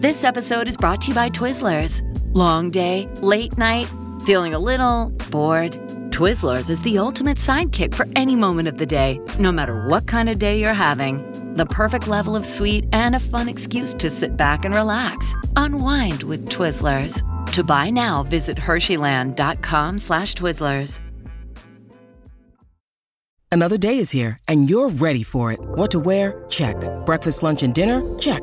This episode is brought to you by Twizzlers. Long day, late night, feeling a little bored. Twizzlers is the ultimate sidekick for any moment of the day, no matter what kind of day you're having. The perfect level of sweet and a fun excuse to sit back and relax. Unwind with Twizzlers. To buy now, visit Hersheyland.com/Twizzlers. Another day is here, and you're ready for it. What to wear? Check. Breakfast, lunch, and dinner? Check.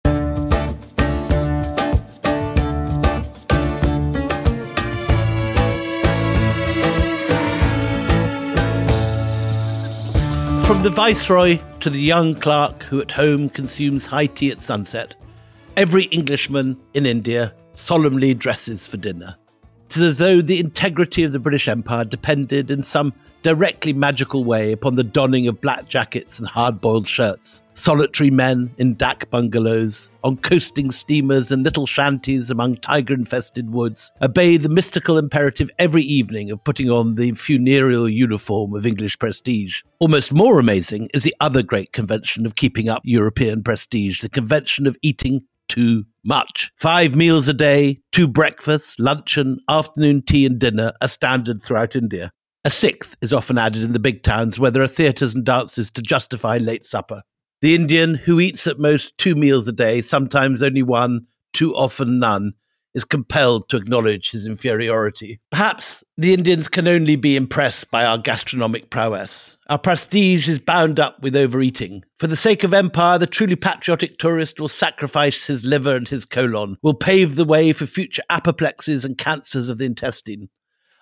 From the Viceroy to the young clerk who at home consumes high tea at sunset, every Englishman in India solemnly dresses for dinner. It is as though the integrity of the British Empire depended in some directly magical way upon the donning of black jackets and hard-boiled shirts, solitary men in dak bungalows, on coasting steamers and little shanties among tiger-infested woods, obey the mystical imperative every evening of putting on the funereal uniform of English prestige. Almost more amazing is the other great convention of keeping up European prestige, the convention of eating too much. 5 meals a day, 2 breakfasts, luncheon, afternoon tea and dinner are standard throughout India. A 6th is often added in the big towns where there are theatres and dances to justify late supper. The Indian who eats at most 2 meals a day, sometimes only 1, too often none, is compelled to acknowledge his inferiority. Perhaps the Indians can only be impressed by our gastronomic prowess. Our prestige is bound up with overeating. For the sake of empire, the truly patriotic tourist will sacrifice his liver and his colon, will pave the way for future apoplexies and cancers of the intestine.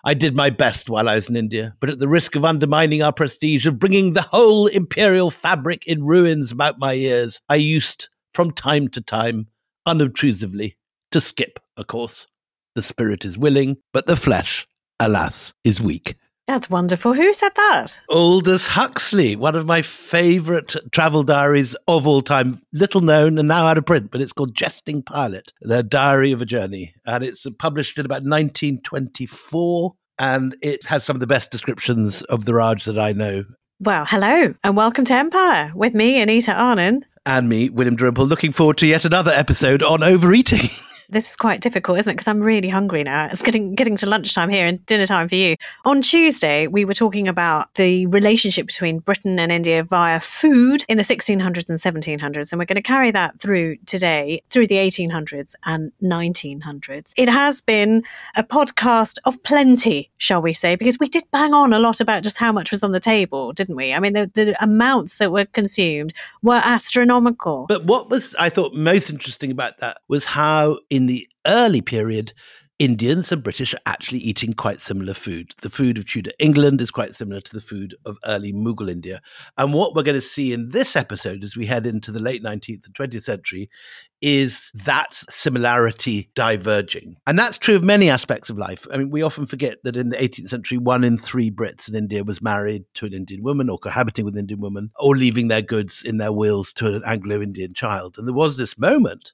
I did my best while I was in India, but at the risk of undermining our prestige, of bringing the whole imperial fabric in ruins about my ears, I used, from time to time, unobtrusively, to skip a course. The spirit is willing, but the flesh, alas, is weak. That's wonderful. Who said that? Aldous Huxley, one of my favourite travel diaries of all time. Little known and now out of print, but it's called Jesting Pilate, The Diary of a Journey. And it's published in about 1924, and it has some of the best descriptions of the Raj that I know. Well, hello, and welcome to Empire with me, Anita Arnon. And me, William Drumpel, looking forward to yet another episode on overeating. This is quite difficult, isn't it? Because I'm really hungry now. It's getting to lunchtime here and dinner time for you. On Tuesday, we were talking about the relationship between Britain and India via food in the 1600s and 1700s. And we're going to carry that through today, through the 1800s and 1900s. It has been a podcast of plenty, shall we say, because we did bang on a lot about just how much was on the table, didn't we? I mean, the amounts that were consumed were astronomical. But what was, I thought, most interesting about that was how in the early period, Indians and British are actually eating quite similar food. The food of Tudor England is quite similar to the food of early Mughal India. And what we're going to see in this episode as we head into the late 19th and 20th century is that similarity diverging. And that's true of many aspects of life. I mean, we often forget that in the 18th century, 1 in 3 Brits in India was married to an Indian woman or cohabiting with an Indian woman or leaving their goods in their wills to an Anglo-Indian child. And there was this moment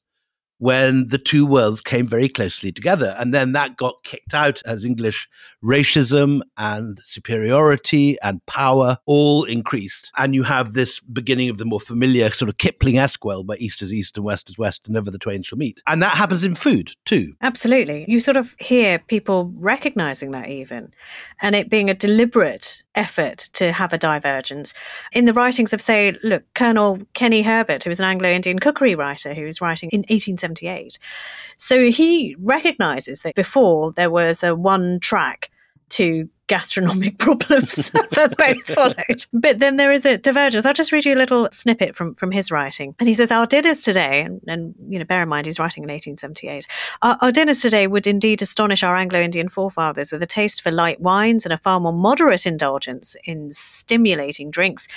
when the two worlds came very closely together. And then that got kicked out as English racism and superiority and power all increased. And you have this beginning of the more familiar sort of Kipling-esque world where East is East and West is West and never the twain shall meet. And that happens in food too. Absolutely. You sort of hear people recognizing that even, and it being a deliberate effort to have a divergence. In the writings of, say, look, Colonel Kenny Herbert, who is an Anglo-Indian cookery writer who was writing in 1878. So he recognises that before there was a one track to gastronomic problems that both followed. But then there is a divergence. I'll just read you a little snippet from his writing. And he says, our dinners today, and you know, bear in mind he's writing in 1878, our dinners today would indeed astonish our Anglo-Indian forefathers with a taste for light wines and a far more moderate indulgence in stimulating drinks,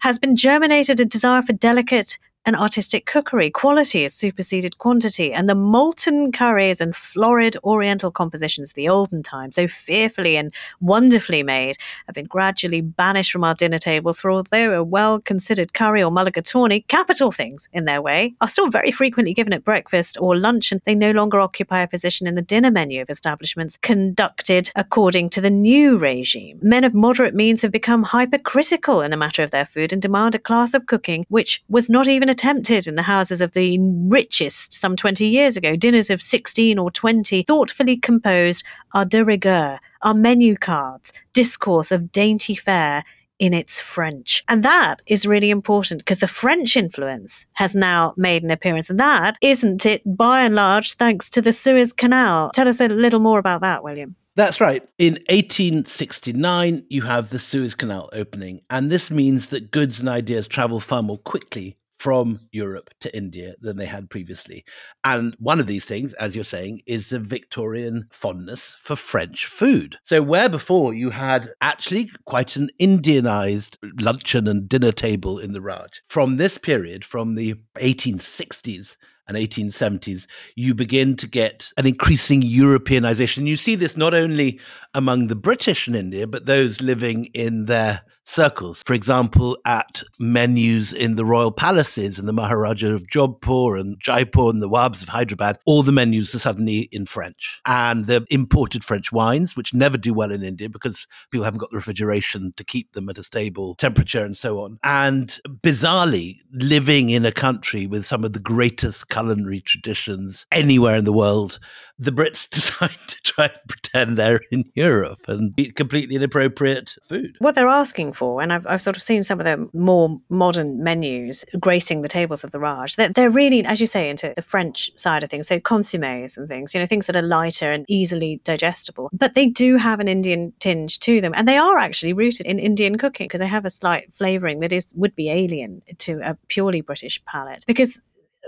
has been germinated a desire for delicate and artistic cookery. Quality has superseded quantity, and the molten curries and florid oriental compositions of the olden time, so fearfully and wonderfully made, have been gradually banished from our dinner tables, for although a well-considered curry or mulligatawny, capital things in their way, are still very frequently given at breakfast or lunch, and they no longer occupy a position in the dinner menu of establishments conducted according to the new regime. Men of moderate means have become hypercritical in the matter of their food and demand a class of cooking which was not even attempted in the houses of the richest some 20 years ago. Dinners of 16 or 20, thoughtfully composed, are de rigueur, are menu cards, discourse of dainty fare in its French. And that is really important because the French influence has now made an appearance. And that, isn't it, by and large, thanks to the Suez Canal? Tell us a little more about that, William. That's right. In 1869, you have the Suez Canal opening, and this means that goods and ideas travel far more quickly from Europe to India than they had previously. And one of these things, as you're saying, is the Victorian fondness for French food. So where before you had actually quite an Indianized luncheon and dinner table in the Raj, from this period, from the 1860s, and 1870s, you begin to get an increasing Europeanization. You see this not only among the British in India, but those living in their circles. For example, at menus in the royal palaces and the Maharaja of Jodhpur and Jaipur and the Nawabs of Hyderabad, all the menus are suddenly in French. And the imported French wines, which never do well in India because people haven't got the refrigeration to keep them at a stable temperature and so on. And bizarrely, living in a country with some of the greatest culinary traditions anywhere in the world, the Brits decide to try and pretend they're in Europe and eat completely inappropriate food. What they're asking for, and I've sort of seen some of the more modern menus gracing the tables of the Raj, they're really, as you say, into the French side of things, so consommes and things, you know, things that are lighter and easily digestible. But they do have an Indian tinge to them, and they are actually rooted in Indian cooking because they have a slight flavouring that would be alien to a purely British palate. Because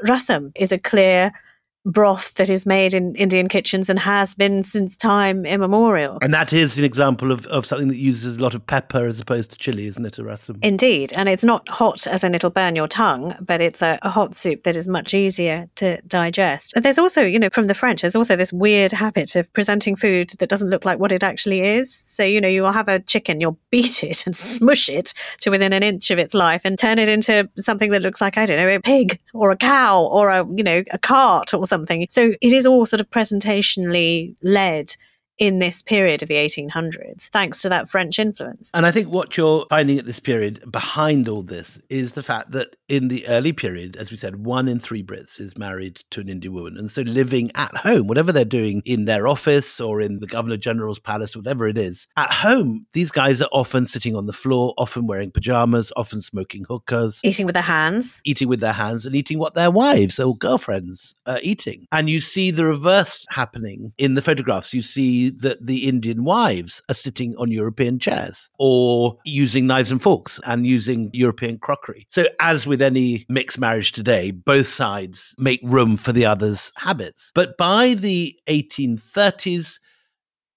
rasam is a clear broth that is made in Indian kitchens and has been since time immemorial. And that is an example of something that uses a lot of pepper as opposed to chili, isn't it, a rasam? Indeed. And it's not hot as in it'll burn your tongue, but it's a hot soup that is much easier to digest. And there's also, you know, from the French, there's also this weird habit of presenting food that doesn't look like what it actually is. So, you know, you'll have a chicken, you'll beat it and smush it to within an inch of its life and turn it into something that looks like, I don't know, a pig or a cow or a, you know, a cart or something. So it is all sort of presentationally led in this period of the 1800s, thanks to that French influence. And I think what you're finding at this period behind all this is the fact that in the early period, as we said, 1 in 3 Brits is married to an Indian woman. And so living at home, whatever they're doing in their office or in the Governor General's palace, whatever it is, at home, these guys are often sitting on the floor, often wearing pajamas, often smoking hookahs. Eating with their hands and eating what their wives or girlfriends are eating. And you see the reverse happening in the photographs. You see that the Indian wives are sitting on European chairs or using knives and forks and using European crockery. So as with any mixed marriage today, both sides make room for the other's habits. But by the 1830s,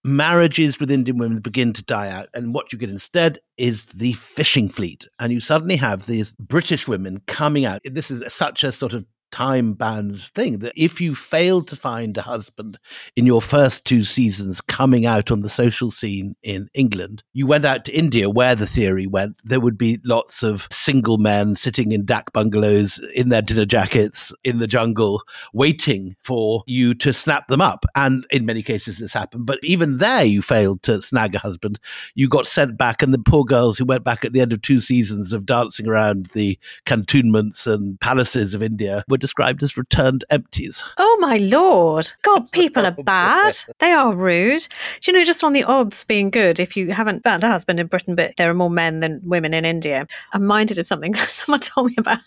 marriages with Indian women begin to die out, and what you get instead is the fishing fleet. And you suddenly have these British women coming out. This is such a sort of time-bound thing, that if you failed to find a husband in your first two seasons coming out on the social scene in England, you went out to India, where the theory went, there would be lots of single men sitting in dak bungalows in their dinner jackets in the jungle, waiting for you to snap them up. And in many cases this happened, but even there you failed to snag a husband. You got sent back, and the poor girls who went back at the end of two seasons of dancing around the cantonments and palaces of India were described as returned empties. Oh, my Lord. God, people are bad. They are rude. Do you know, just on the odds being good, if you haven't found a husband in Britain, but there are more men than women in India. I'm minded of something someone told me about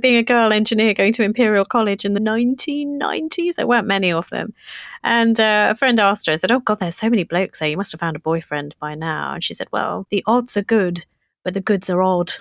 being a girl engineer going to Imperial College in the 1990s. There weren't many of them. And a friend asked her, I said, oh, God, there's so many blokes there. You must have found a boyfriend by now. And she said, well, the odds are good, but the goods are odd.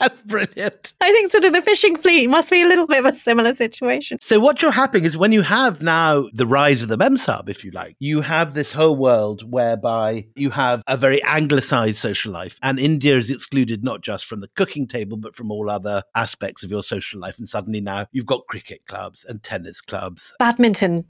That's brilliant. I think sort of the fishing fleet must be a little bit of a similar situation. So what you're having is when you have now the rise of the Memsahib, if you like, you have this whole world whereby you have a very anglicised social life, and India is excluded not just from the cooking table, but from all other aspects of your social life. And suddenly now you've got cricket clubs and tennis clubs. Badminton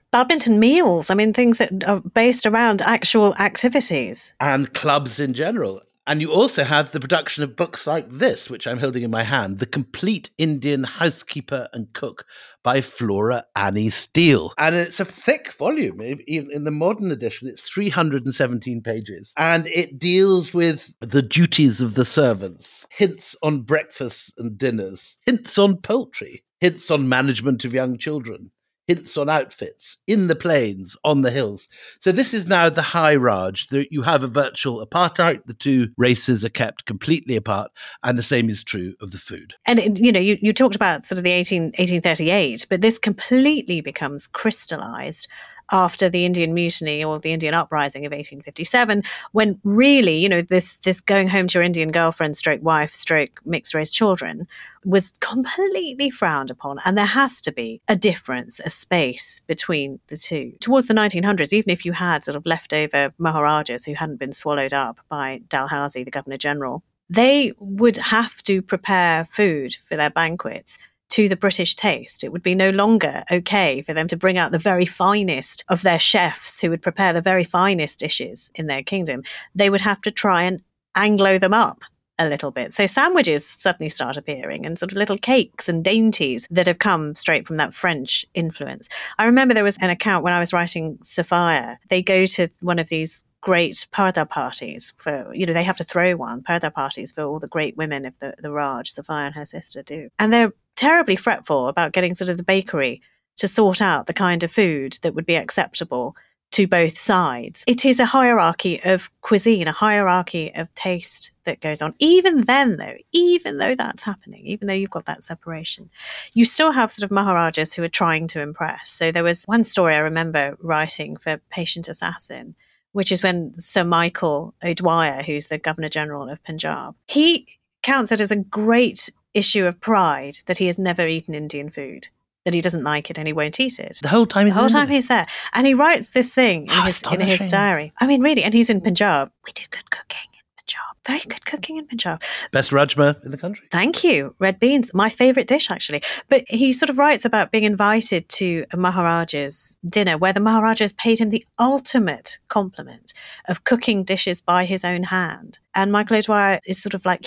meals. I mean, things that are based around actual activities. And clubs in general. And you also have the production of books like this, which I'm holding in my hand, The Complete Indian Housekeeper and Cook by Flora Annie Steele. And it's a thick volume. Even in the modern edition, it's 317 pages. And it deals with the duties of the servants, hints on breakfasts and dinners, hints on poultry, hints on management of young children, hints on outfits, in the plains, on the hills. So this is now the High Raj. You have a virtual apartheid. The two races are kept completely apart, and the same is true of the food. And, you know, you talked about sort of the 1838, but this completely becomes crystallised after the Indian Mutiny or the Indian Uprising of 1857, when really, you know, this going home to your Indian girlfriend, stroke wife, stroke mixed-race children was completely frowned upon. And there has to be a difference, a space between the two. Towards the 1900s, even if you had sort of leftover Maharajas who hadn't been swallowed up by Dalhousie, the Governor-General, they would have to prepare food for their banquets to the British taste. It would be no longer okay for them to bring out the very finest of their chefs who would prepare the very finest dishes in their kingdom. They would have to try and Anglo them up a little bit. So sandwiches suddenly start appearing, and sort of little cakes and dainties that have come straight from that French influence. I remember there was an account when I was writing Sophia. They go to one of these great parda parties for, you know, they have to throw one, parda parties for all the great women of the Raj, Sophia and her sister do. And they're terribly fretful about getting sort of the bakery to sort out the kind of food that would be acceptable to both sides. It is a hierarchy of cuisine, a hierarchy of taste that goes on. Even then, though, even though that's happening, even though you've got that separation, you still have sort of Maharajas who are trying to impress. So there was one story I remember writing for Patient Assassin, which is when Sir Michael O'Dwyer, who's the Governor-General of Punjab, he counts it as a great issue of pride that he has never eaten Indian food, that he doesn't like it and he won't eat it. The whole time he's there. And he writes this thing in his diary. I mean, really, and he's in Punjab. We do good cooking in Punjab. Very good cooking in Punjab. Best Rajma in the country. Thank you. Red beans, my favourite dish, actually. But he sort of writes about being invited to a Maharaja's dinner where the Maharajas paid him the ultimate compliment of cooking dishes by his own hand. And Michael O'Dwyer is sort of like,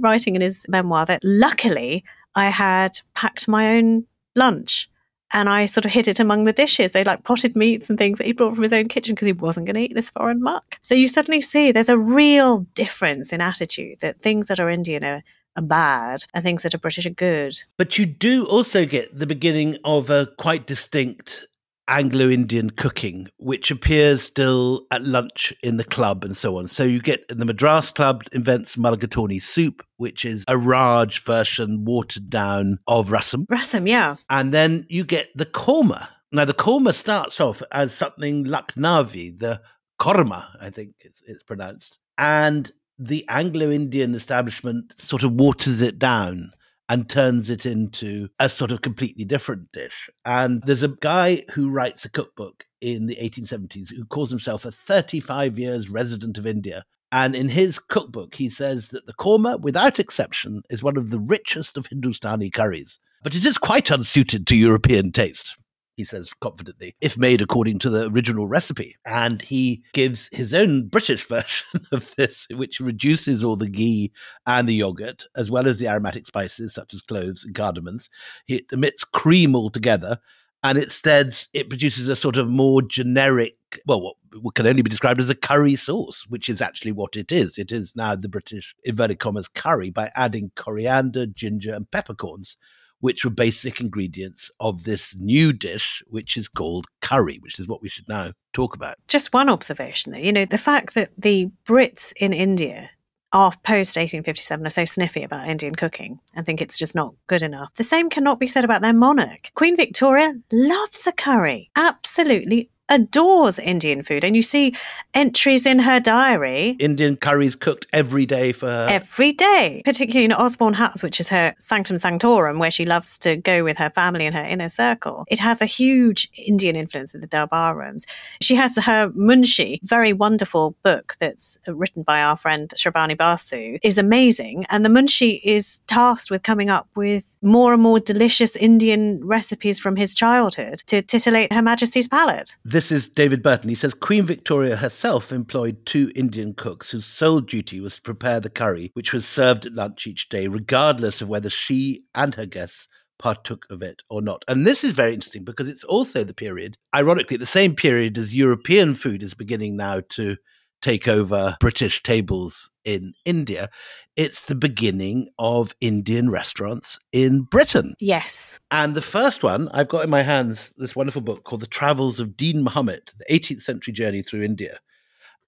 writing in his memoir that luckily I had packed my own lunch, and I sort of hid it among the dishes. They like potted meats and things that he brought from his own kitchen because he wasn't going to eat this foreign muck. So you suddenly see there's a real difference in attitude, that things that are Indian are bad and things that are British are good. But you do also get the beginning of a quite distinct Anglo-Indian cooking, which appears still at lunch in the club and so on. So you get the Madras Club invents mulligatawny soup, which is a Raj version watered down of rasam. Rasam, yeah. And then you get the korma. Now, the korma starts off as something Lucknowi, the korma, I think it's pronounced. And the Anglo-Indian establishment sort of waters it down and turns it into a sort of completely different dish. And there's a guy who writes a cookbook in the 1870s who calls himself a 35 years resident of India. And in his cookbook, he says that the korma, without exception, is one of the richest of Hindustani curries. but it is quite unsuited to European taste, he says confidently, if made according to the original recipe. And he gives his own British version of this, which reduces all the ghee and the yogurt, as well as the aromatic spices such as cloves and cardamoms. It omits cream altogether, and instead it produces a sort of more generic, well, what can only be described as a curry sauce, which is actually what it is. It is now the British, inverted commas, curry by adding coriander, ginger, and peppercorns, which were basic ingredients of this new dish, which is called curry, which is what we should now talk about. Just one observation, though. You know, the fact that the Brits in India are post-1857 are so sniffy about Indian cooking and think it's just not good enough. The same cannot be said about their monarch. Queen Victoria loves a curry, absolutely adores Indian food, and you see entries in her diary. Indian curries cooked every day for her. Every day, particularly in Osborne Huts, which is her sanctum sanctorum, where she loves to go with her family and her inner circle. It has a huge Indian influence in the Darbar rooms. She has her Munshi, very wonderful book that's written by our friend Shrabani Basu, is amazing, and the Munshi is tasked with coming up with more and more delicious Indian recipes from his childhood to titillate Her Majesty's palate. This is David Burton. He says, Queen Victoria herself employed 2 Indian cooks whose sole duty was to prepare the curry, which was served at lunch each day, regardless of whether she and her guests partook of it or not. And this is very interesting because it's also the period, ironically, the same period as European food is beginning now to take over British tables in India. It's the beginning of Indian restaurants in Britain. Yes. And the first one, I've got in my hands this wonderful book called The Travels of Dean Muhammad, the 18th Century Journey Through India.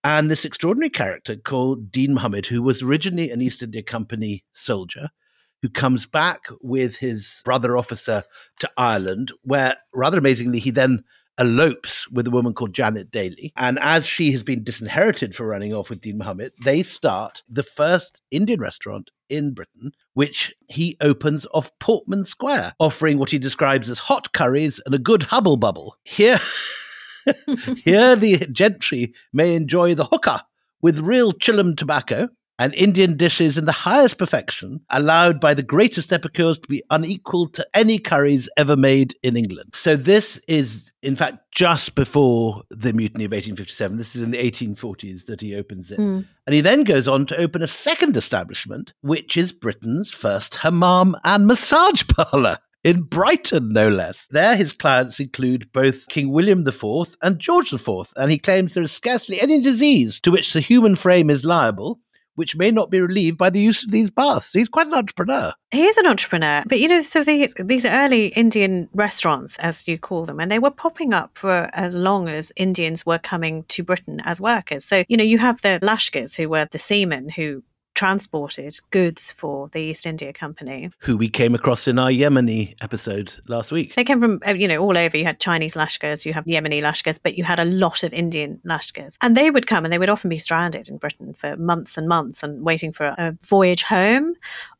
And this extraordinary character called Dean Muhammad, who was originally an East India Company soldier, who comes back with his brother officer to Ireland, where, rather amazingly, he then elopes with a woman called Janet Daly. And as she has been disinherited for running off with Dean Muhammad, they start the first Indian restaurant in Britain, which he opens off Portman Square, offering what he describes as hot curries and a good hubble bubble. Here the gentry may enjoy the hookah with real chillum tobacco and Indian dishes in the highest perfection, allowed by the greatest epicures to be unequal to any curries ever made in England. So this is, in fact, just before the Mutiny of 1857. This is in the 1840s that he opens it. Mm. And he then goes on to open a second establishment, which is Britain's first hammam and massage parlour, in Brighton, no less. There, his clients include both King William IV and George IV, and he claims there is scarcely any disease to which the human frame is liable, which may not be relieved by the use of these baths. He's quite an entrepreneur. He is an entrepreneur. But, you know, so these early Indian restaurants, as you call them, and they were popping up for as long as Indians were coming to Britain as workers. So, you know, you have the Lashkars, who were the seamen who transported goods for the East India Company, who we came across in our Yemeni episode last week. They came from, you know, all over. You had Chinese Lashkars, you have Yemeni Lashkars, but you had a lot of Indian Lashkars. And they would come, and they would often be stranded in Britain for months and months and waiting for a voyage home,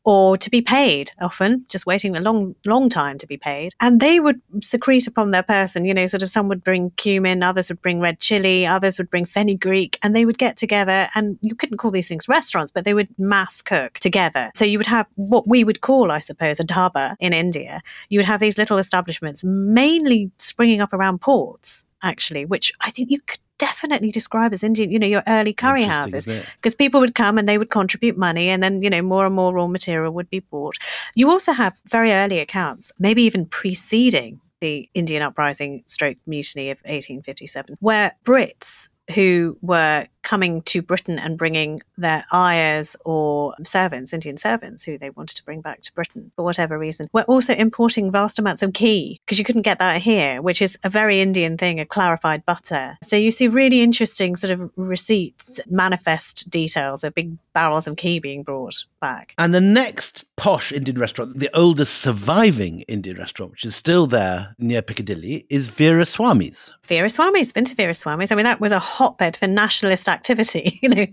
or to be paid, often just waiting a long, long time to be paid. And they would secrete upon their person, you know, sort of some would bring cumin, others would bring red chili, others would bring fenugreek, and they would get together, and you couldn't call these things restaurants, but they would mass cook together. So you would have what we would call, I suppose, a dhaba in India. You would have these little establishments mainly springing up around ports, actually, which I think you could definitely describe as Indian, you know, your early curry houses, because people would come and they would contribute money, and then, you know, more and more raw material would be bought. You also have very early accounts, maybe even preceding the Indian Uprising / Mutiny of 1857, where Brits who were coming to Britain and bringing their ayahs or servants, Indian servants, who they wanted to bring back to Britain for whatever reason, were also importing vast amounts of ghee, because you couldn't get that here, which is a very Indian thing, a clarified butter. So you see really interesting sort of receipts, manifest details of big barrels of ghee being brought back. And the next posh Indian restaurant, the oldest surviving Indian restaurant, which is still there near Piccadilly, is Veeraswami's. Veeraswami's, been to Veeraswami's. I mean, that was a hotbed for nationalist activities activity. You know,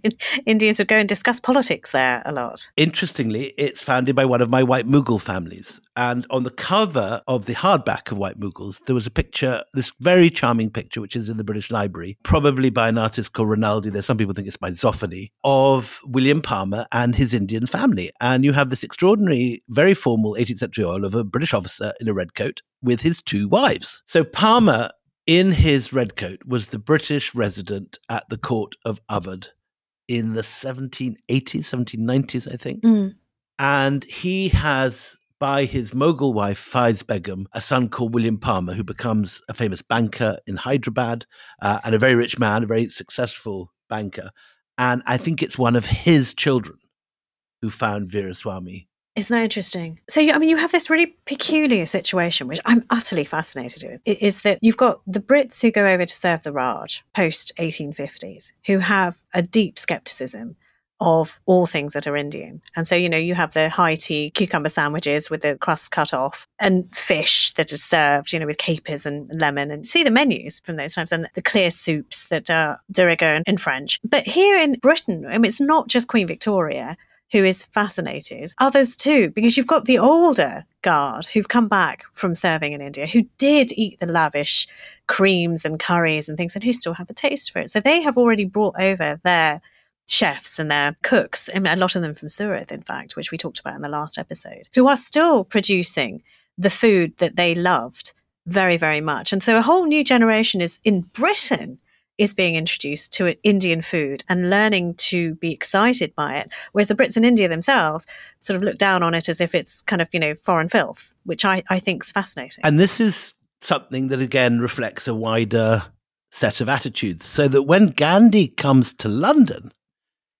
Indians would go and discuss politics there a lot. Interestingly, it's founded by one of my White Mughal families. And on the cover of the hardback of White Mughals, there was a picture, this very charming picture, which is in the British Library, probably by an artist called Rinaldi. There's some people think it's by Zoffany, of William Palmer and his Indian family. And you have this extraordinary, very formal 18th century oil of a British officer in a red coat with his two wives. So Palmer, in his red coat, was the British resident at the court of Ovid in the 1780s, 1790s, I think. Mm. And he has, by his Mughal wife, Faiz Begum, a son called William Palmer, who becomes a famous banker in Hyderabad and a very rich man, a very successful banker. And I think it's one of his children who found Veeraswamy. Isn't that interesting? So, I mean, you have this really peculiar situation, which I'm utterly fascinated with, is that you've got the Brits who go over to serve the Raj post-1850s, who have a deep scepticism of all things that are Indian. And so, you know, you have the high tea cucumber sandwiches with the crust cut off and fish that are served, you know, with capers and lemon, and see the menus from those times, and the clear soups that are de rigueur in French. But here in Britain, I mean, it's not just Queen Victoria who is fascinated, others too, because you've got the older guard who've come back from serving in India, who did eat the lavish creams and curries and things, and who still have a taste for it. So they have already brought over their chefs and their cooks, I mean, a lot of them from Surat, in fact, which we talked about in the last episode, who are still producing the food that they loved very, very much. And so a whole new generation is in Britain is being introduced to Indian food and learning to be excited by it, whereas the Brits in India themselves sort of look down on it as if it's kind of, you know, foreign filth, which I think is fascinating. And this is something that, again, reflects a wider set of attitudes. So that when Gandhi comes to London,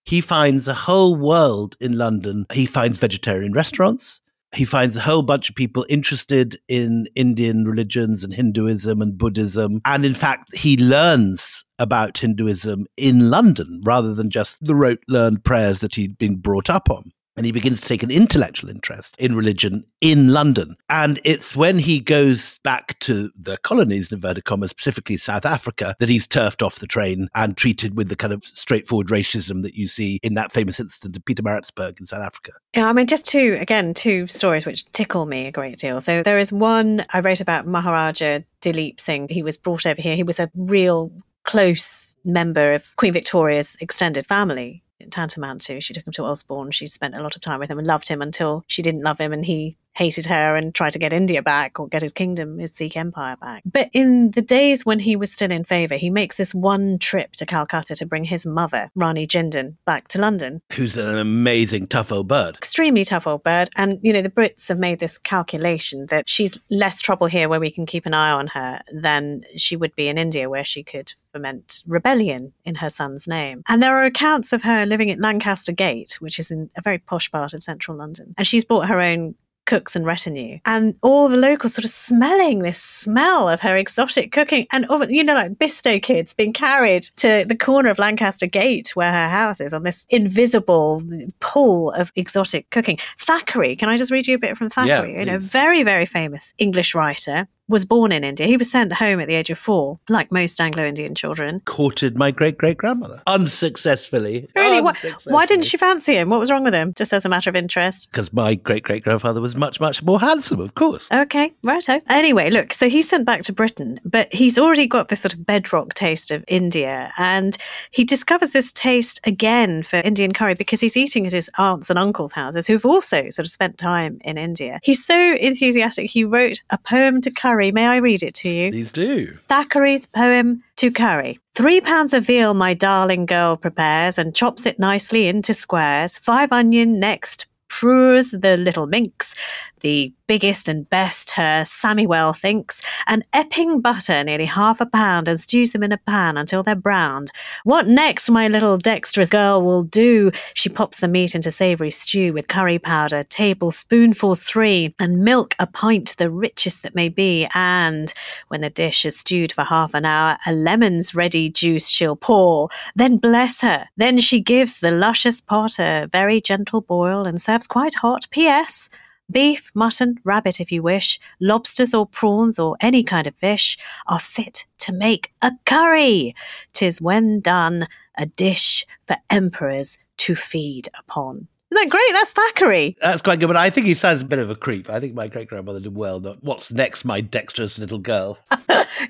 he finds a whole world in London. He finds vegetarian restaurants. He finds a whole bunch of people interested in Indian religions and Hinduism and Buddhism. And in fact, he learns about Hinduism in London rather than just the rote learned prayers that he'd been brought up on. And he begins to take an intellectual interest in religion in London. And it's when he goes back to the colonies, inverted commas, specifically South Africa, that he's turfed off the train and treated with the kind of straightforward racism that you see in that famous incident of Pietermaritzburg in South Africa. Yeah, I mean, just two stories which tickle me a great deal. So there is one I wrote about Maharaja Dileep Singh. He was brought over here. He was a real close member of Queen Victoria's extended family. Tantamount to. She took him to Osborne. She spent a lot of time with him and loved him until she didn't love him and he hated her and tried to get India back, or get his kingdom, his Sikh empire back. But in the days when he was still in favour, he makes this one trip to Calcutta to bring his mother, Rani Jindal, back to London. Who's an amazing, tough old bird. Extremely tough old bird. And, you know, the Brits have made this calculation that she's less trouble here where we can keep an eye on her than she would be in India where she could ferment rebellion in her son's name. And there are accounts of her living at Lancaster Gate, which is in a very posh part of central London. And she's bought her own cooks and retinue, and all the locals sort of smelling this smell of her exotic cooking, and, you know, like Bisto kids being carried to the corner of Lancaster Gate where her house is on this invisible pool of exotic cooking. Thackeray, can I just read you a bit from Thackeray? Yeah, you know, very, very famous English writer, was born in India. He was sent home at the age of 4, like most Anglo-Indian children. Courted my great-great-grandmother. Unsuccessfully. Really? Why didn't she fancy him? What was wrong with him? Just as a matter of interest. Because my great-great-grandfather was much, much more handsome, of course. Okay, righto. Anyway, look, so he's sent back to Britain, but he's already got this sort of bedrock taste of India, and he discovers this taste again for Indian curry because he's eating at his aunts and uncles' houses, who've also sort of spent time in India. He's so enthusiastic, he wrote a poem to curry. May I read it to you? Please do. Thackeray's poem to curry. 3 pounds of veal my darling girl prepares and chops it nicely into squares. 5 onion next, prures the little minx. The biggest and best her Sammywell thinks. An Epping butter, nearly half a pound, and stews them in a pan until they're browned. What next my little dexterous girl will do? She pops the meat into savoury stew with curry powder, tablespoonfuls 3, and milk a pint, the richest that may be. And when the dish is stewed for half an hour, a lemon's ready juice she'll pour. Then bless her. Then she gives the luscious pot a very gentle boil and serves quite hot. P.S. Beef, mutton, rabbit if you wish, lobsters or prawns or any kind of fish are fit to make a curry. 'Tis when done a dish for emperors to feed upon. Isn't that great? That's Thackeray. That's quite good, but I think he sounds a bit of a creep. I think my great-grandmother did well. Not, what's next, my dexterous little girl?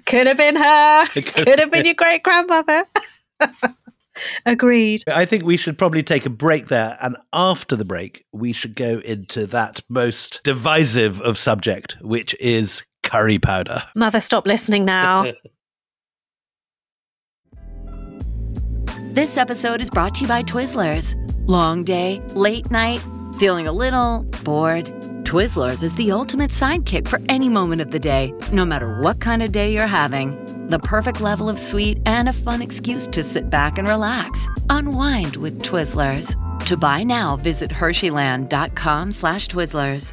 Could have been her. Could have been your great-grandmother. Agreed. I think we should probably take a break there. And after the break, we should go into that most divisive of subject, which is curry powder. Mother, stop listening now. This episode is brought to you by Twizzlers. Long day, late night, feeling a little bored. Twizzlers is the ultimate sidekick for any moment of the day, no matter what kind of day you're having. The perfect level of sweet and a fun excuse to sit back and relax. Unwind with Twizzlers. To buy now, visit Hersheyland.com/Twizzlers.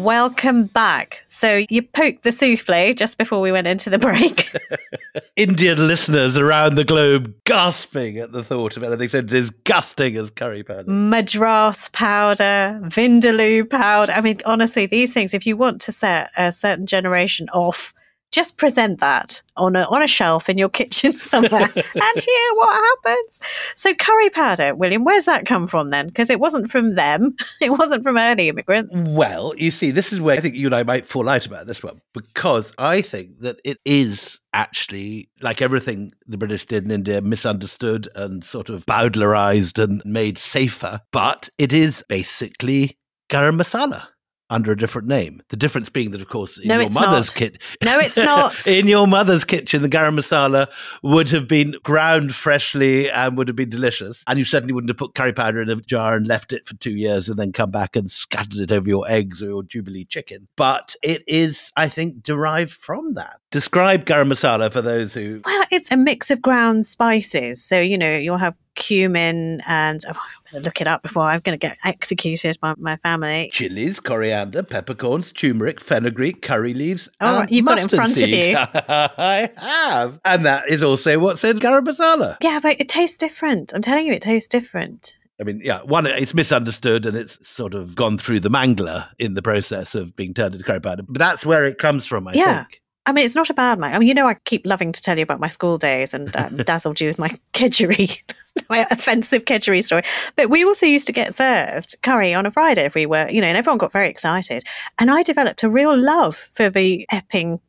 Welcome back. So you poked the souffle just before we went into the break. Indian listeners around the globe gasping at the thought of anything so disgusting as curry powder. Madras powder, Vindaloo powder. I mean, honestly, these things, if you want to set a certain generation off, just present that on a shelf in your kitchen somewhere and hear what happens. So curry powder, William, where's that come from then? Because it wasn't from them. It wasn't from early immigrants. Well, you see, this is where I think you and I might fall out about this one, because I think that it is actually, like everything the British did in India, misunderstood and sort of bowdlerized and made safer. But it is basically garam masala under a different name. The difference being that, of course, in your mother's kitchen... No, it's not. In your mother's kitchen, the garam masala would have been ground freshly and would have been delicious. And you certainly wouldn't have put curry powder in a jar and left it for 2 years and then come back and scattered it over your eggs or your Jubilee chicken. But it is, I think, derived from that. Describe garam masala for those who... Well, it's a mix of ground spices. So, you know, you'll have cumin and... Oh, look it up before I'm going to get executed by my family. Chilies, coriander, peppercorns, turmeric, fenugreek, curry leaves, and you've got it in front seed. Of you. I have. And that is also what's in garam masala. Yeah, but it tastes different. I'm telling you, it tastes different. I mean, yeah, one, it's misunderstood and it's sort of gone through the mangler in the process of being turned into curry powder. But that's where it comes from, I think. I mean, it's not a bad one. I mean, you know, I keep loving to tell you about my school days and dazzled you with my kedgeree, my offensive kedgeree story. But we also used to get served curry on a Friday if we were, you know, and everyone got very excited. And I developed a real love for the Epping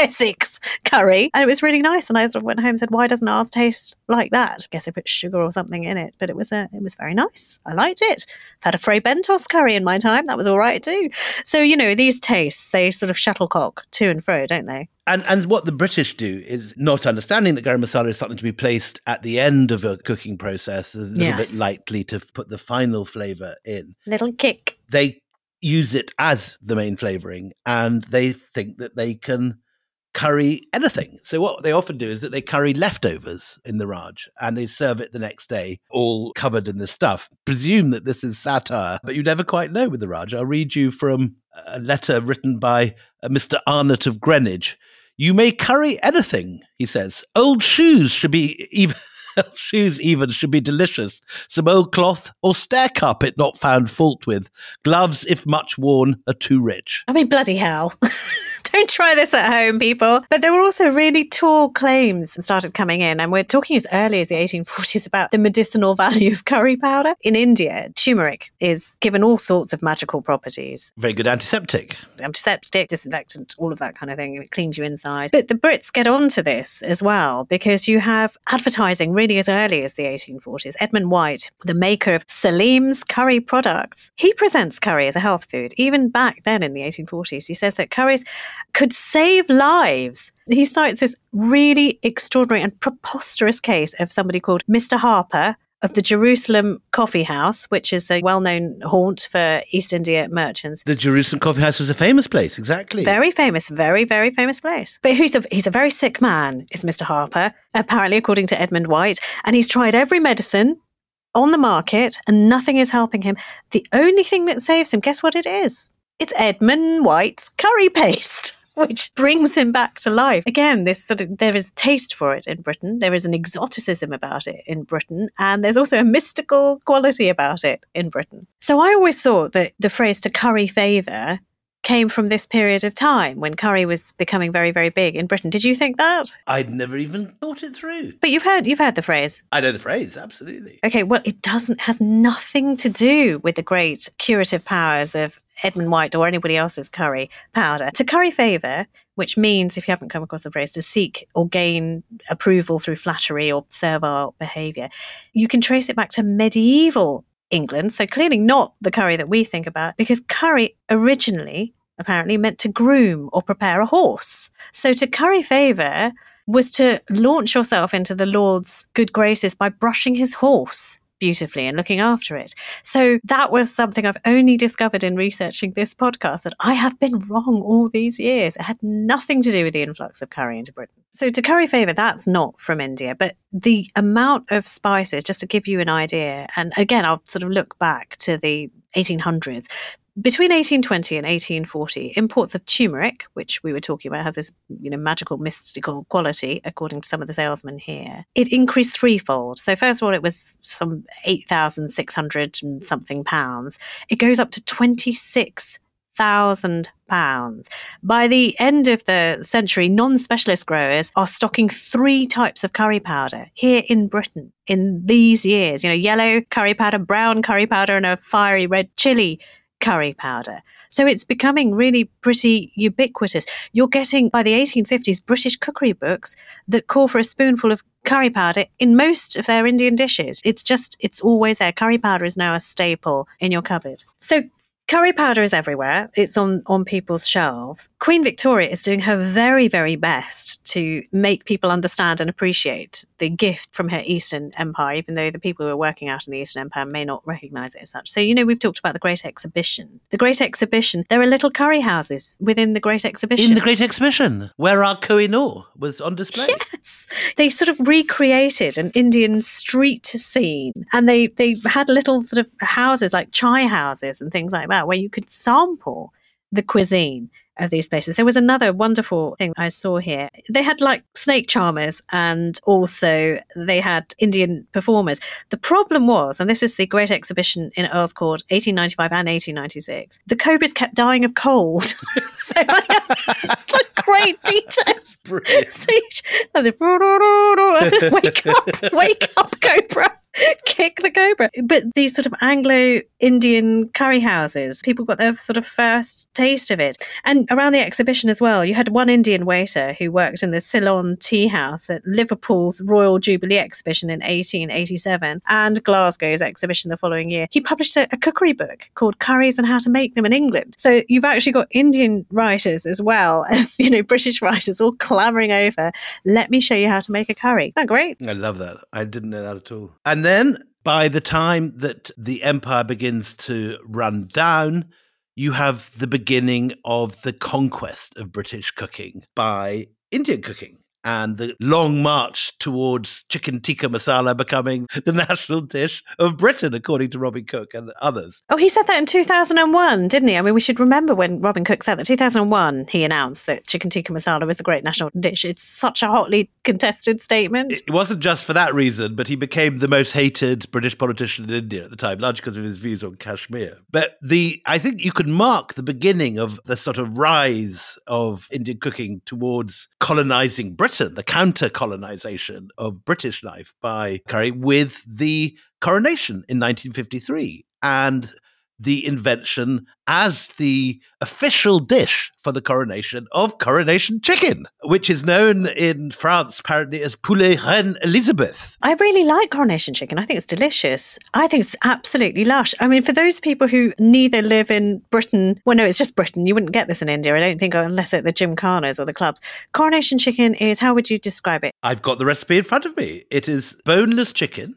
Essex curry, and it was really nice. And I sort of went home and said, why doesn't ours taste like that? I guess I put sugar or something in it, but it was very nice. I liked it. I've had a Fray Bentos curry in my time. That was all right too. So, you know, these tastes, they sort of shuttlecock to and fro, don't they? And what the British do is not understanding that garam masala is something to be placed at the end of a cooking process, is a little bit likely to put the final flavour in. Little kick. They use it as the main flavouring, and they think that they can curry anything. So what they often do is that they curry leftovers in the Raj, and they serve it the next day, all covered in this stuff. Presume that this is satire, but you never quite know with the Raj. I'll read you from a letter written by Mr. Arnott of Greenwich. You may curry anything, he says. Old shoes should be even... Shoes even should be delicious. Some old cloth or stair carpet not found fault with. Gloves, if much worn, are too rich. I mean, bloody hell. Don't try this at home, people. But there were also really tall claims that started coming in. And we're talking as early as the 1840s about the medicinal value of curry powder. In India, turmeric is given all sorts of magical properties. Very good antiseptic. Antiseptic, disinfectant, all of that kind of thing. It cleans you inside. But the Brits get onto this as well, because you have advertising really as early as the 1840s. Edmund White, the maker of Salim's curry products, he presents curry as a health food. Even back then in the 1840s, he says that curries could save lives. He cites this really extraordinary and preposterous case of somebody called Mr. Harper of the Jerusalem Coffee House, which is a well-known haunt for East India merchants. The Jerusalem Coffee House was a famous place, exactly. Very famous, very, very famous place. But he's a very sick man, is Mr. Harper, apparently, according to Edmund White. And he's tried every medicine on the market and nothing is helping him. The only thing that saves him, guess what it is? It's Edmund White's curry paste, which brings him back to life. Again, this sort of, there is taste for it in Britain. There is an exoticism about it in Britain. And there's also a mystical quality about it in Britain. So I always thought that the phrase to curry favour came from this period of time when curry was becoming very, very big in Britain. Did you think that? I'd never even thought it through. But you've heard the phrase. I know the phrase, absolutely. Okay, well, it has nothing to do with the great curative powers of Edmund White or anybody else's curry powder. To curry favour, which means, if you haven't come across the phrase, to seek or gain approval through flattery or servile behaviour, you can trace it back to medieval England. So clearly not the curry that we think about, because curry originally apparently meant to groom or prepare a horse. So to curry favour was to launch yourself into the Lord's good graces by brushing his horse beautifully and looking after it. So that was something I've only discovered in researching this podcast, that I have been wrong all these years. It had nothing to do with the influx of curry into Britain. So to curry favour, that's not from India, but the amount of spices, just to give you an idea, and again, I'll sort of look back to the 1800s. Between 1820 and 1840, imports of turmeric, which we were talking about, has this, you know, magical, mystical quality, according to some of the salesmen here. It increased threefold. So first of all, it was some 8,600 and something pounds. It goes up to 26,000 pounds. By the end of the century, non-specialist growers are stocking 3 types of curry powder here in Britain in these years. You know, yellow curry powder, brown curry powder, and a fiery red chili curry powder. So it's becoming really pretty ubiquitous. You're getting, by the 1850s, British cookery books that call for a spoonful of curry powder in most of their Indian dishes. It's always there. Curry powder is now a staple in your cupboard. So curry powder is everywhere. It's on people's shelves. Queen Victoria is doing her very, very best to make people understand and appreciate the gift from her Eastern Empire, even though the people who are working out in the Eastern Empire may not recognise it as such. So, you know, we've talked about the Great Exhibition. The Great Exhibition, there are little curry houses within the Great Exhibition. In the Great Exhibition, where our Kohinoor was on display. Yes. They sort of recreated an Indian street scene, and they had little sort of houses like chai houses and things like that, where you could sample the cuisine of these places. There was another wonderful thing I saw here. They had like snake charmers, and also they had Indian performers. The problem was, and this is the Great Exhibition in Earl's Court, 1895 and 1896, the cobras kept dying of cold. So great detail. Brilliant. So wake up, cobra. Kick the cobra. But these sort of Anglo-Indian curry houses, people got their sort of first taste of it. And around the exhibition as well, you had one Indian waiter who worked in the Ceylon Tea House at Liverpool's Royal Jubilee Exhibition in 1887 and Glasgow's exhibition the following year. He published a cookery book called Curries and How to Make Them in England. So you've actually got Indian writers as well as, you know, British writers all clamouring over, let me show you how to make a curry. Isn't that great? I love that. I didn't know that at all. And then by the time that the empire begins to run down, you have the beginning of the conquest of British cooking by Indian cooking and the long march towards chicken tikka masala becoming the national dish of Britain, according to Robin Cook and others. Oh, he said that in 2001, didn't he? I mean, we should remember when Robin Cook said that. 2001, he announced that chicken tikka masala was the great national dish. It's such a hotly contested statement. It wasn't just for that reason, but he became the most hated British politician in India at the time, largely because of his views on Kashmir. But I think you could mark the beginning of the sort of rise of Indian cooking towards colonising Britain, the counter-colonization of British life by curry with the coronation in 1953 and the invention as the official dish for the coronation of coronation chicken, which is known in France apparently as poulet reine Elizabeth. I really like coronation chicken. I think it's delicious. I think it's absolutely lush. I mean, for those people who neither live in Britain, well, no, it's just Britain. You wouldn't get this in India, I don't think, unless at the gymkhanas or the clubs. Coronation chicken is, how would you describe it? I've got the recipe in front of me. It is boneless chicken,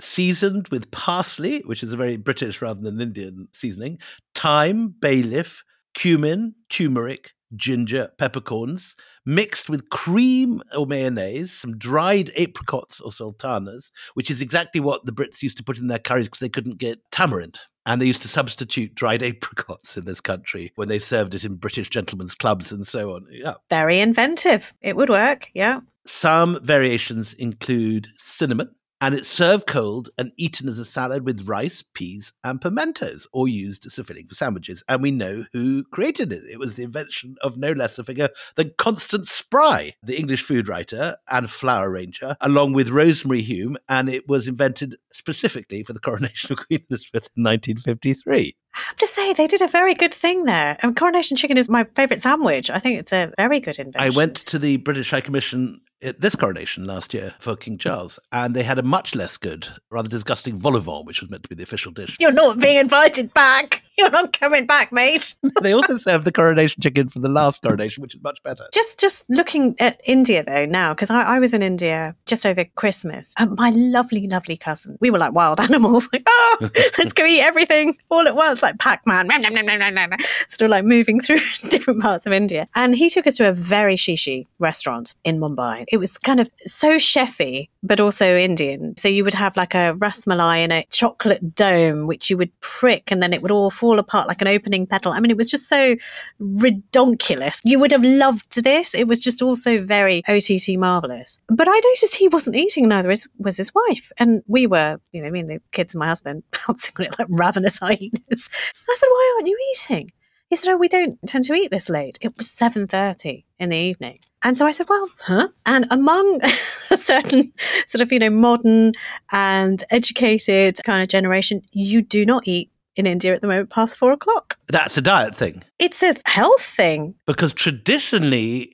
seasoned with parsley, which is a very British rather than Indian seasoning, thyme, bay leaf, cumin, turmeric, ginger, peppercorns, mixed with cream or mayonnaise, some dried apricots or sultanas, which is exactly what the Brits used to put in their curries because they couldn't get tamarind. And they used to substitute dried apricots in this country when they served it in British gentlemen's clubs and so on. Yeah. Very inventive. It would work, yeah. Some variations include cinnamon. And it's served cold and eaten as a salad with rice, peas, and pimentos, or used as a filling for sandwiches. And we know who created it. It was the invention of no less a figure than Constance Spry, the English food writer and flower arranger, along with Rosemary Hume, and it was invented specifically for the coronation of Queen Elizabeth in 1953. I have to say, they did a very good thing there. And coronation chicken is my favourite sandwich. I think it's a very good invention. I went to the British High Commission at this coronation last year for King Charles, and they had a much less good, rather disgusting vol au vent, which was meant to be the official dish. You're not being invited back. You're not coming back, mate. They also served the coronation chicken for the last coronation, which is much better. Just looking at India, though, now, because I was in India just over Christmas. And my lovely, lovely cousin, we were like wild animals. Like, oh, let's go eat everything all at once, like Pac-Man. Sort of like moving through different parts of India. And he took us to a very shishi restaurant in Mumbai. It was kind of so chefy, but also Indian. So you would have like a rasmalai in a chocolate dome, which you would prick, and then it would all fall apart like an opening petal. I mean, it was just so redonkulous. You would have loved this. It was just also very OTT marvellous. But I noticed he wasn't eating, neither was his wife. And we were, you know, me and the kids and my husband pouncing on it like ravenous hyenas. I said, why aren't you eating? He said, oh, we don't tend to eat this late. It was 7:30 in the evening. And so I said, well, huh? And among a certain sort of, you know, modern and educated kind of generation, you do not eat in India at the moment past 4 o'clock. That's a diet thing. It's a health thing. Because traditionally,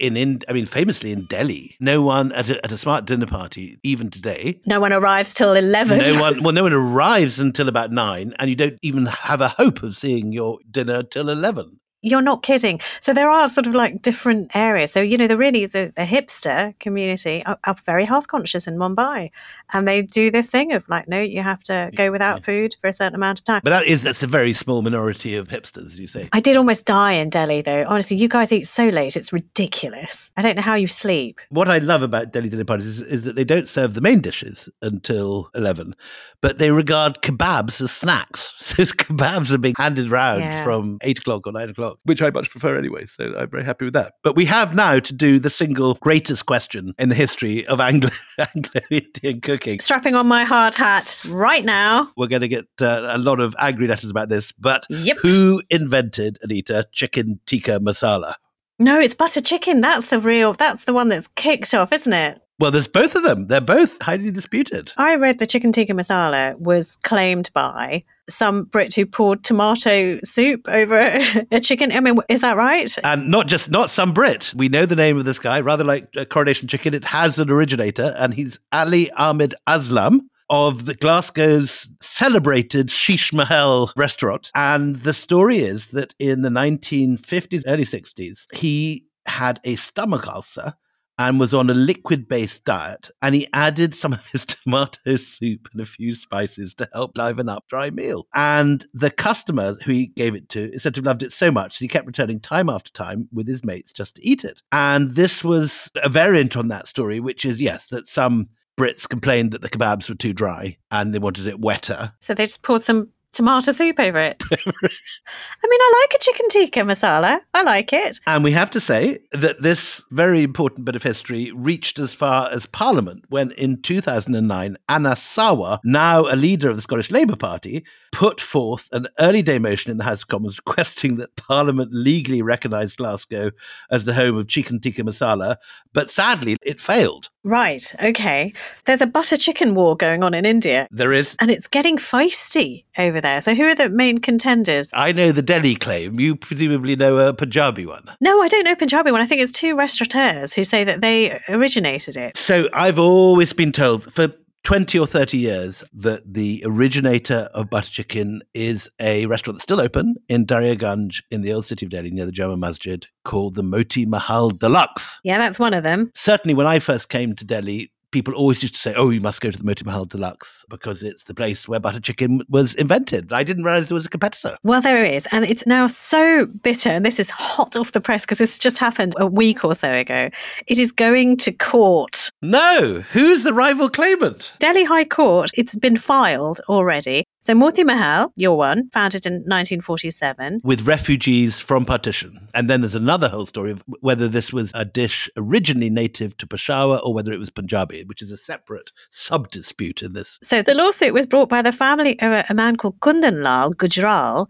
famously in Delhi, no one at a smart dinner party, even today. No one arrives till 11. No one arrives until about 9, and you don't even have a hope of seeing your dinner till 11. You're not kidding. So there are sort of like different areas. So, you know, there really is a hipster community are very health conscious in Mumbai. And they do this thing of like, no, you have to go without food for a certain amount of time. But that's a very small minority of hipsters, as you say. I did almost die in Delhi, though. Honestly, you guys eat so late. It's ridiculous. I don't know how you sleep. What I love about Delhi dinner parties is that they don't serve the main dishes until 11. But they regard kebabs as snacks. So kebabs are being handed round from 8 o'clock or 9 o'clock. Which I much prefer anyway, so I'm very happy with that. But we have now to do the single greatest question in the history of Anglo-Indian cooking. Strapping on my hard hat right now. We're going to get a lot of angry letters about this, but who invented, Anita, chicken tikka masala? No, it's butter chicken. That's the one that's kicked off, isn't it? Well, there's both of them. They're both highly disputed. I read the chicken tikka masala was claimed by some Brit who poured tomato soup over a chicken. I mean, is that right? And not some Brit. We know the name of this guy, rather like Coronation Chicken. It has an originator, and he's Ali Ahmed Aslam of the Glasgow's celebrated Sheesh Mahal restaurant. And the story is that in the 1950s, early 60s, he had a stomach ulcer and was on a liquid-based diet, and he added some of his tomato soup and a few spices to help liven up dry meal. And the customer who he gave it to said to have loved it so much that he kept returning time after time with his mates just to eat it. And this was a variant on that story, which is, yes, that some Brits complained that the kebabs were too dry and they wanted it wetter. So they just poured some tomato soup over it. I mean, I like a chicken tikka masala. I like it. And we have to say that this very important bit of history reached as far as Parliament when in 2009, Anna Sawar, now a leader of the Scottish Labour Party, put forth an early day motion in the House of Commons requesting that Parliament legally recognise Glasgow as the home of chicken tikka masala. But sadly, it failed. Right. Okay. There's a butter chicken war going on in India. There is. And it's getting feisty over there. So who are the main contenders? I know the Delhi claim. You presumably know a Punjabi one. No, I don't know Punjabi one. I think it's two restaurateurs who say that they originated it. So I've always been told for 20 or 30 years that the originator of butter chicken is a restaurant that's still open in Daryaganj in the old city of Delhi near the Jama Masjid called the Moti Mahal Deluxe. Yeah, that's one of them. Certainly when I first came to Delhi, people always used to say, oh, you must go to the Moti Mahal Deluxe because it's the place where butter chicken was invented. I didn't realise there was a competitor. Well, there is. And it's now so bitter. And this is hot off the press because this just happened a week or so ago. It is going to court. No! Who's the rival claimant? Delhi High Court. It's been filed already. So Moti Mahal, your one, founded in 1947. With refugees from partition. And then there's another whole story of whether this was a dish originally native to Peshawar or whether it was Punjabi, which is a separate sub-dispute in this. So the lawsuit was brought by the family of a man called Kundanlal Gujral,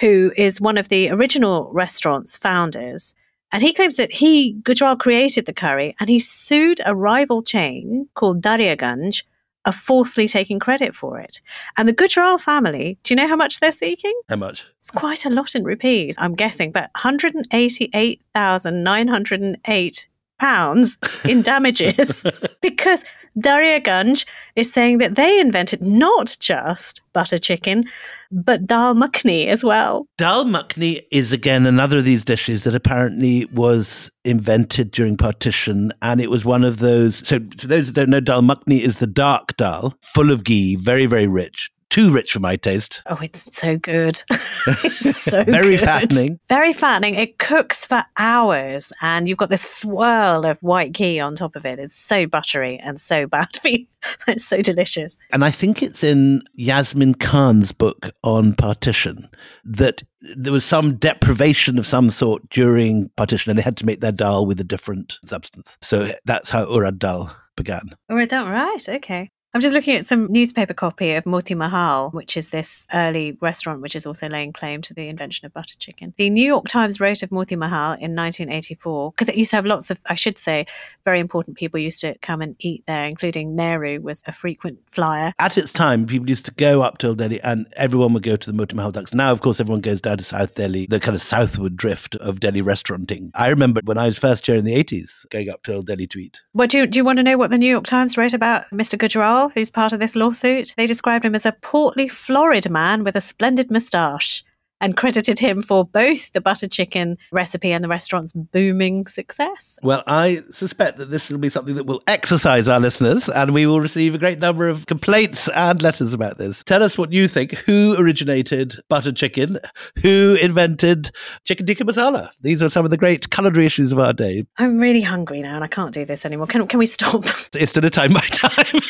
who is one of the original restaurant's founders. And he claims that Gujral created the curry, and he sued a rival chain called Daryaganj, are falsely taking credit for it. And the Gujral family, do you know how much they're seeking? How much? It's quite a lot in rupees, I'm guessing, but £188,908 in damages because Daryaganj is saying that they invented not just butter chicken, but dal makhni as well. Dal makhni is, again, another of these dishes that apparently was invented during partition. And it was one of those. So for those who don't know, dal makhni is the dark dal, full of ghee, very, very rich. Too rich for my taste. Oh, it's so good. It's so very good. Fattening. Very fattening. It cooks for hours and you've got this swirl of white ghee on top of it. It's so buttery and so bad for you. It's so delicious. And I think it's in Yasmin Khan's book on partition that there was some deprivation of some sort during partition and they had to make their dal with a different substance. So that's how Urad Dal began. Urad Dal, right, okay. I'm just looking at some newspaper copy of Moti Mahal, which is this early restaurant which is also laying claim to the invention of butter chicken. The New York Times wrote of Moti Mahal in 1984, because it used to have lots of, I should say, very important people used to come and eat there, including Nehru was a frequent flyer. At its time, people used to go up to Old Delhi and everyone would go to the Moti Mahal Deluxe. Now, of course, everyone goes down to South Delhi, the kind of southward drift of Delhi restauranting. I remember when I was first here in the 80s, going up to Old Delhi to eat. Well, do you want to know what the New York Times wrote about Mr. Gujral, who's part of this lawsuit? They described him as a portly, florid man with a splendid moustache and credited him for both the butter chicken recipe and the restaurant's booming success. Well, I suspect that this will be something that will exercise our listeners and we will receive a great number of complaints and letters about this. Tell us what you think. Who originated butter chicken? Who invented chicken tikka masala? These are some of the great culinary issues of our day. I'm really hungry now and I can't do this anymore. Can we stop? It's dinner time, my time.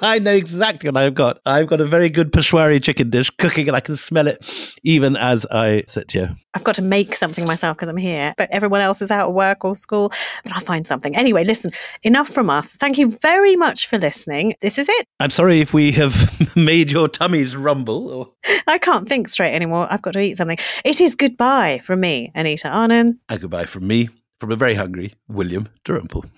I know exactly what I've got. I've got a very good Peshwari chicken dish cooking and I can smell it even as I sit here. I've got to make something myself because I'm here, but everyone else is out of work or school, but I'll find something. Anyway, listen, enough from us. Thank you very much for listening. This is it. I'm sorry if we have made your tummies rumble. I can't think straight anymore. I've got to eat something. It is goodbye from me, Anita Arnon. And goodbye from me, from a very hungry William Drumpel.